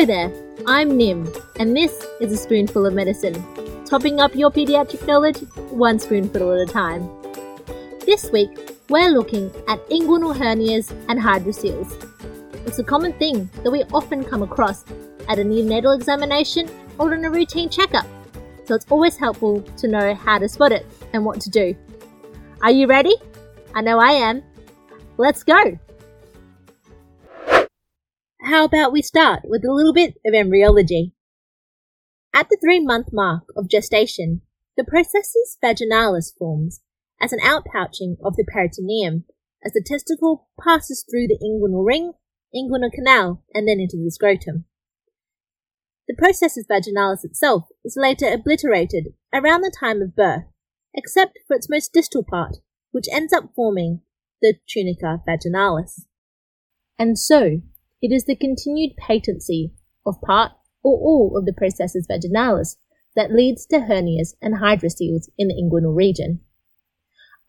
Hello there, I'm Nim, and this is a spoonful of medicine, topping up your pediatric knowledge one spoonful at a time. This week, we're looking at inguinal hernias and hydroceles. It's a common thing that we often come across at a neonatal examination or in a routine checkup, so it's always helpful to know how to spot it and what to do. Are you ready? I know I am. Let's go! How about we start with a little bit of embryology? At the 3-month mark of gestation, the processus vaginalis forms as an outpouching of the peritoneum as the testicle passes through the inguinal ring, inguinal canal, and then into the scrotum. The processus vaginalis itself is later obliterated around the time of birth, except for its most distal part, which ends up forming the tunica vaginalis. And so, it is the continued patency of part or all of the processus vaginalis that leads to hernias and hydroceles in the inguinal region.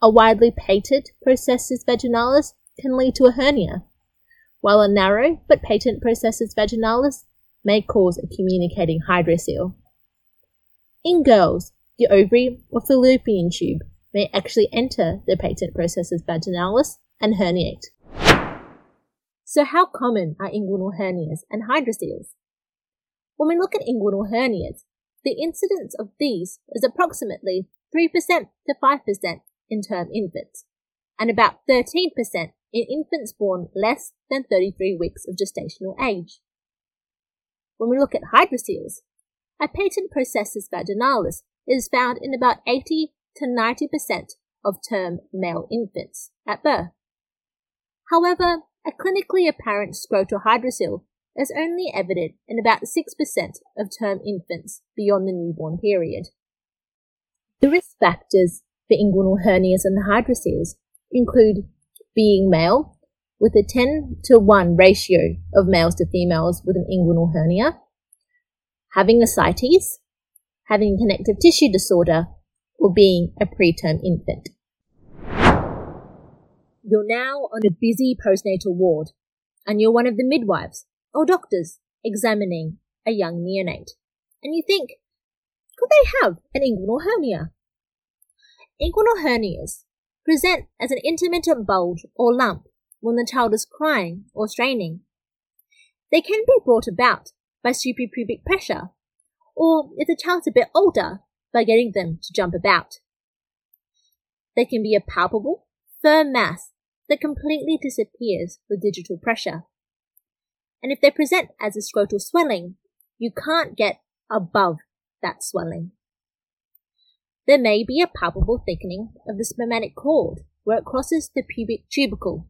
A widely patent processus vaginalis can lead to a hernia, while a narrow but patent processus vaginalis may cause a communicating hydrocele. In girls, the ovary or fallopian tube may actually enter the patent processus vaginalis and herniate. So how common are inguinal hernias and hydroceles? When we look at inguinal hernias, the incidence of these is approximately 3% to 5% in term infants, and about 13% in infants born less than 33 weeks of gestational age. When we look at hydroceles, a patent processus vaginalis is found in about 80 to 90% of term male infants at birth. However, a clinically apparent scrotal hydrocele is only evident in about 6% of term infants beyond the newborn period. The risk factors for inguinal hernias and hydroceles include being male, with a 10 to 1 ratio of males to females with an inguinal hernia, having ascites, having connective tissue disorder, or being a preterm infant. You're now on a busy postnatal ward, and you're one of the midwives or doctors examining a young neonate, and you think, could they have an inguinal hernia? Inguinal hernias present as an intermittent bulge or lump when the child is crying or straining. They can be brought about by suprapubic pressure, or if the child's a bit older, by getting them to jump about. They can be a palpable, firm mass that completely disappears with digital pressure. And if they present as a scrotal swelling, you can't get above that swelling. There may be a palpable thickening of the spermatic cord where it crosses the pubic tubercle.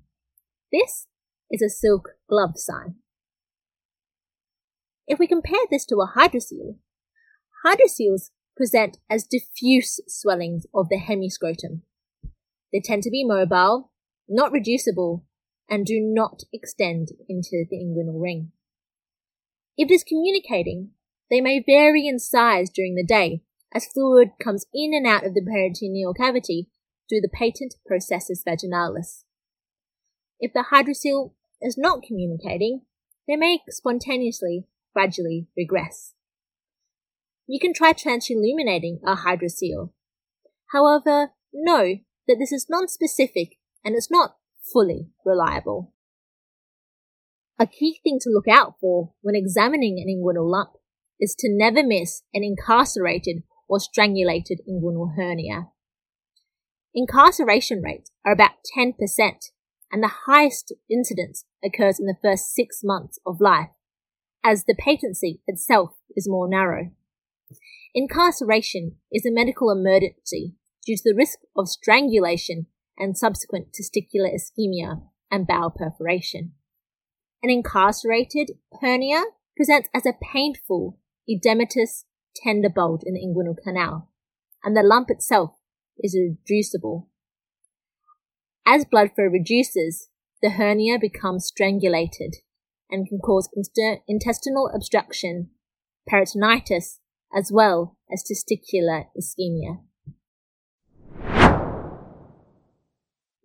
This is a silk glove sign. If we compare this to a hydrocele, hydroceles present as diffuse swellings of the hemiscrotum. They tend to be mobile, not reducible, and do not extend into the inguinal ring. If it is communicating, they may vary in size during the day as fluid comes in and out of the peritoneal cavity through the patent processus vaginalis. If the hydrocele is not communicating, they may spontaneously, gradually regress. You can try transilluminating a hydrocele. However, know that this is non-specific and it's not fully reliable. A key thing to look out for when examining an inguinal lump is to never miss an incarcerated or strangulated inguinal hernia. Incarceration rates are about 10%, and the highest incidence occurs in the first 6 months of life, as the patency itself is more narrow. Incarceration is a medical emergency due to the risk of strangulation and subsequent testicular ischemia and bowel perforation. An incarcerated hernia presents as a painful, edematous, tender bulge in the inguinal canal, and the lump itself is reducible. As blood flow reduces, the hernia becomes strangulated and can cause intestinal obstruction, peritonitis, as well as testicular ischemia.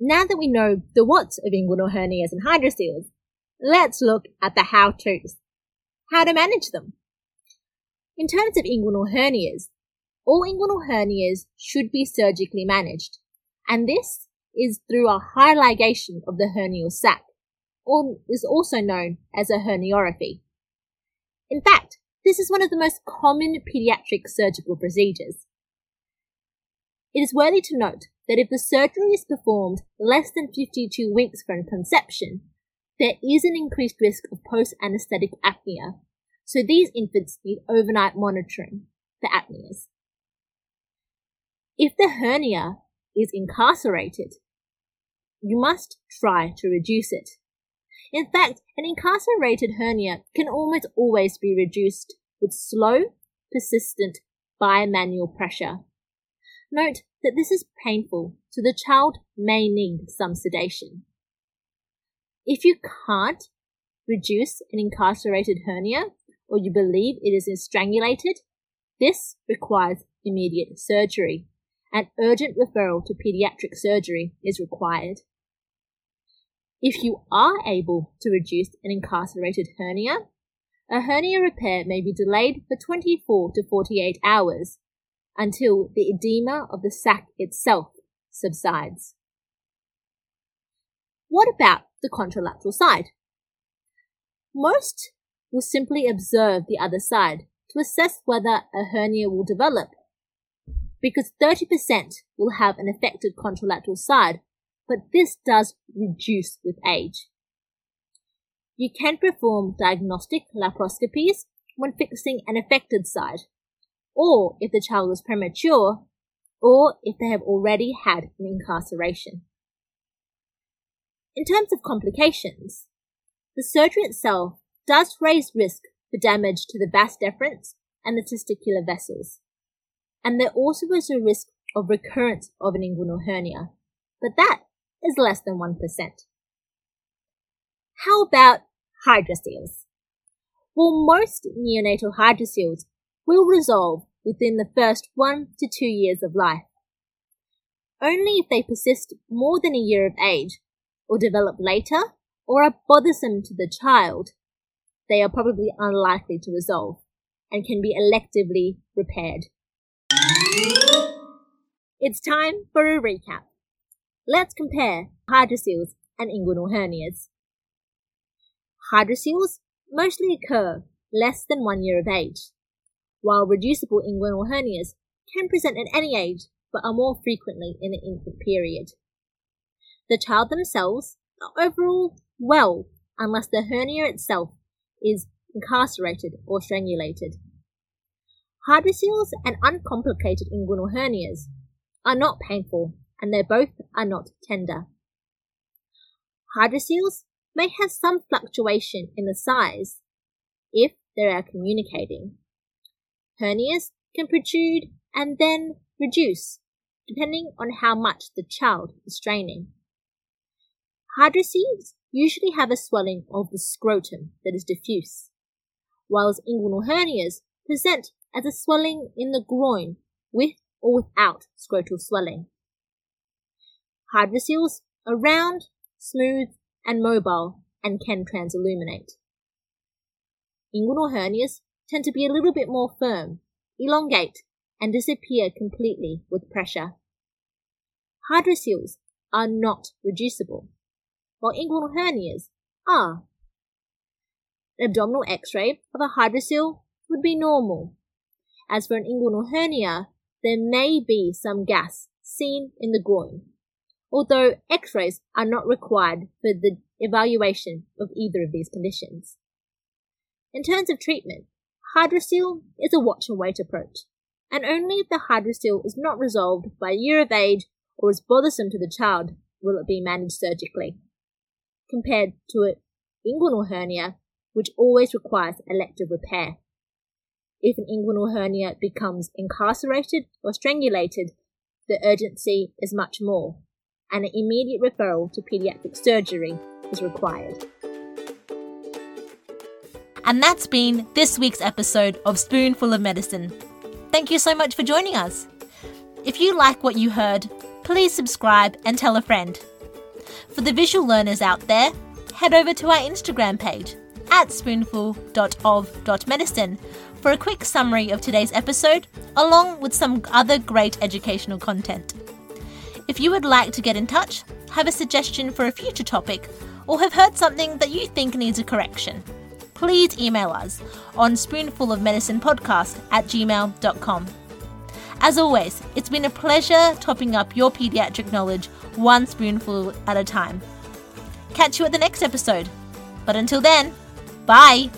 Now that we know the what's of inguinal hernias and hydroceles, let's look at the how-tos. how to manage them. In terms of inguinal hernias, all inguinal hernias should be surgically managed, and this is through a high ligation of the hernial sac, or is also known as a herniorrhaphy. In fact, this is one of the most common pediatric surgical procedures. It is worthy to note that if the surgery is performed less than 52 weeks from conception, there is an increased risk of post-anesthetic apnea, so these infants need overnight monitoring for apneas. If the hernia is incarcerated, you must try to reduce it. In fact, an incarcerated hernia can almost always be reduced with slow, persistent bimanual pressure. Note that this is painful, so the child may need some sedation. If you can't reduce an incarcerated hernia, or you believe it is strangulated, this requires immediate surgery. An urgent referral to pediatric surgery is required. If you are able to reduce an incarcerated hernia, a hernia repair may be delayed for 24 to 48 hours until the edema of the sac itself subsides. What about the contralateral side? Most will simply observe the other side to assess whether a hernia will develop, because 30% will have an affected contralateral side, but this does reduce with age. You can perform diagnostic laparoscopies when fixing an affected side, or if the child is premature, or if they have already had an incarceration. In terms of complications, the surgery itself does raise risk for damage to the vas deferens and the testicular vessels, and there also is a risk of recurrence of an inguinal hernia, but that is less than 1%. How about hydroceles? Well, most neonatal hydroceles will resolve within the first 1 to 2 years of life. Only if they persist more than a year of age, or develop later, or are bothersome to the child, they are probably unlikely to resolve and can be electively repaired. It's time for a recap. Let's compare hydroceles and inguinal hernias. Hydroceles mostly occur less than 1 year of age, while reducible inguinal hernias can present at any age but are more frequently in the infant period. The child themselves are overall well unless the hernia itself is incarcerated or strangulated. Hydroceles and uncomplicated inguinal hernias are not painful, and they both are not tender. Hydroceles may have some fluctuation in the size if they are communicating. Hernias can protrude and then reduce depending on how much the child is straining. Hydroceles usually have a swelling of the scrotum that is diffuse, whilst inguinal hernias present as a swelling in the groin with or without scrotal swelling. Hydroceles are round, smooth, and mobile and can transilluminate. Inguinal hernias tend to be a little bit more firm, elongate, and disappear completely with pressure. Hydroceles are not reducible, while inguinal hernias are. An abdominal x-ray of a hydrocele would be normal. As for an inguinal hernia, there may be some gas seen in the groin, although x-rays are not required for the evaluation of either of these conditions. In terms of treatment, hydrocele is a watch and wait approach, and only if the hydrocele is not resolved by a year of age or is bothersome to the child will it be managed surgically, compared to an inguinal hernia, which always requires elective repair. If an inguinal hernia becomes incarcerated or strangulated, the urgency is much more, and an immediate referral to pediatric surgery is required. And that's been this week's episode of Spoonful of Medicine. Thank you so much for joining us. If you like what you heard, please subscribe and tell a friend. For the visual learners out there, head over to our Instagram page, at spoonful.of.medicine for a quick summary of today's episode, along with some other great educational content. If you would like to get in touch, have a suggestion for a future topic, or have heard something that you think needs a correction, please email us on spoonfulofmedicinepodcast@gmail.com. As always, it's been a pleasure topping up your paediatric knowledge one spoonful at a time. Catch you at the next episode. But until then, bye!